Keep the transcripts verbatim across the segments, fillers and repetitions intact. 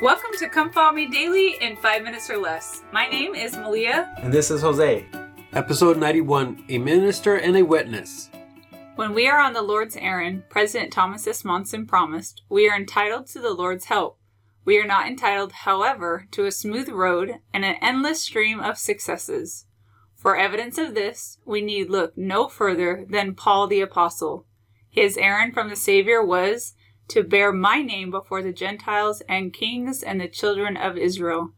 Welcome to Come Follow Me Daily in five minutes or less. My name is Malia. And this is Jose. Episode ninety-one, A Minister and a Witness. When we are on the Lord's errand, President Thomas S. Monson promised, we are entitled to the Lord's help. We are not entitled, however, to a smooth road and an endless stream of successes. For evidence of this, we need look no further than Paul the Apostle. His errand from the Savior was to bear my name before the Gentiles and kings and the children of Israel.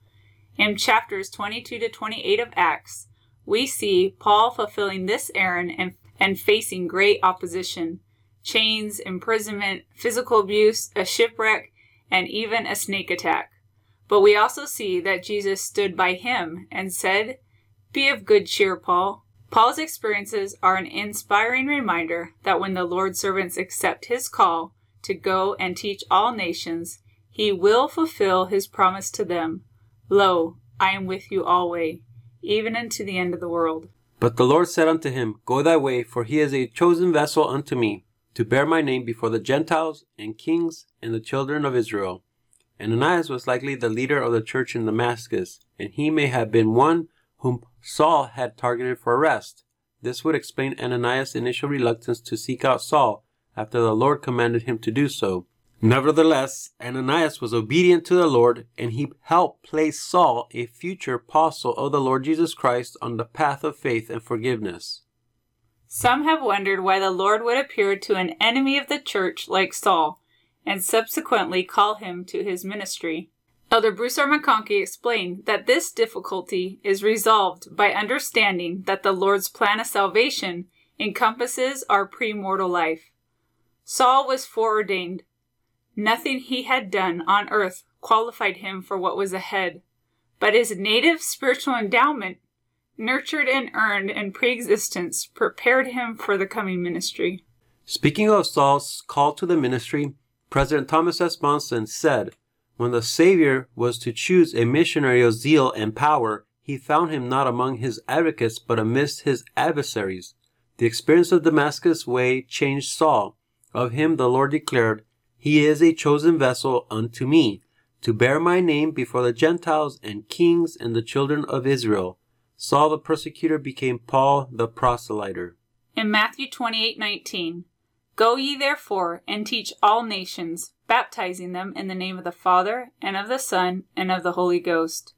In chapters twenty-two to twenty-eight of Acts, we see Paul fulfilling this errand and and facing great opposition, chains, imprisonment, physical abuse, a shipwreck, and even a snake attack. But we also see that Jesus stood by him and said, "Be of good cheer, Paul." Paul's experiences are an inspiring reminder that when the Lord's servants accept his call to go and teach all nations, he will fulfill his promise to them. "Lo, I am with you always, even unto the end of the world." But the Lord said unto him, "Go thy way, for he is a chosen vessel unto me, to bear my name before the Gentiles and kings and the children of Israel." Ananias was likely the leader of the church in Damascus, and he may have been one whom Saul had targeted for arrest. This would explain Ananias' initial reluctance to seek out Saul after the Lord commanded him to do so. Nevertheless, Ananias was obedient to the Lord, and he helped place Saul, a future apostle of the Lord Jesus Christ, on the path of faith and forgiveness. Some have wondered why the Lord would appear to an enemy of the church like Saul, and subsequently call him to his ministry. Elder Bruce R. McConkie explained that this difficulty is resolved by understanding that the Lord's plan of salvation encompasses our premortal life. Saul was foreordained. Nothing he had done on earth qualified him for what was ahead, but his native spiritual endowment, nurtured and earned in preexistence, prepared him for the coming ministry. Speaking of Saul's call to the ministry, President Thomas S. Monson said, "When the Savior was to choose a missionary of zeal and power, he found him not among his advocates, but amidst his adversaries." The experience of Damascus Way changed Saul. Of him the Lord declared, "He is a chosen vessel unto me, to bear my name before the Gentiles and kings and the children of Israel." Saul the persecutor became Paul the proselyter. In Matthew twenty-eight nineteen, "Go ye therefore and teach all nations, baptizing them in the name of the Father and of the Son and of the Holy Ghost,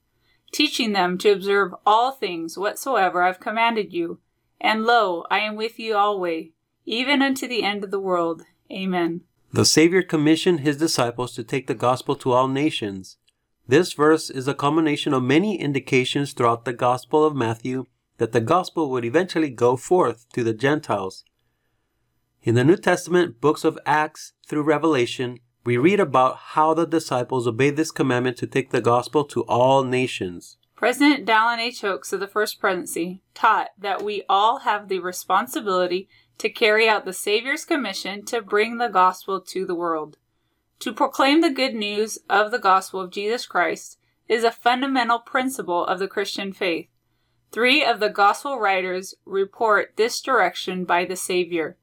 teaching them to observe all things whatsoever I have commanded you. And lo, I am with you always, even unto the end of the world. Amen." The Savior commissioned his disciples to take the gospel to all nations. This verse is a culmination of many indications throughout the Gospel of Matthew that the gospel would eventually go forth to the Gentiles. In the New Testament books of Acts through Revelation, we read about how the disciples obeyed this commandment to take the gospel to all nations. President Dallin H. Oaks of the First Presidency taught that we all have the responsibility to carry out the Savior's commission to bring the gospel to the world. To proclaim the good news of the gospel of Jesus Christ is a fundamental principle of the Christian faith. Three of the gospel writers report this direction by the Savior.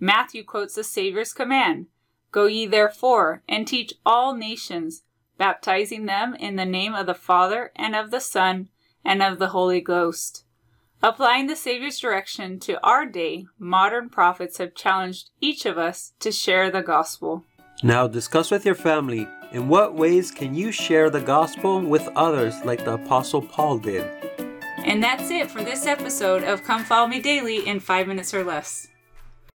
Matthew quotes the Savior's command, "Go ye therefore and teach all nations, baptizing them in the name of the Father and of the Son and of the Holy Ghost." Applying the Savior's direction to our day, modern prophets have challenged each of us to share the gospel. Now discuss with your family, in what ways can you share the gospel with others like the Apostle Paul did? And that's it for this episode of Come Follow Me Daily in five minutes or less.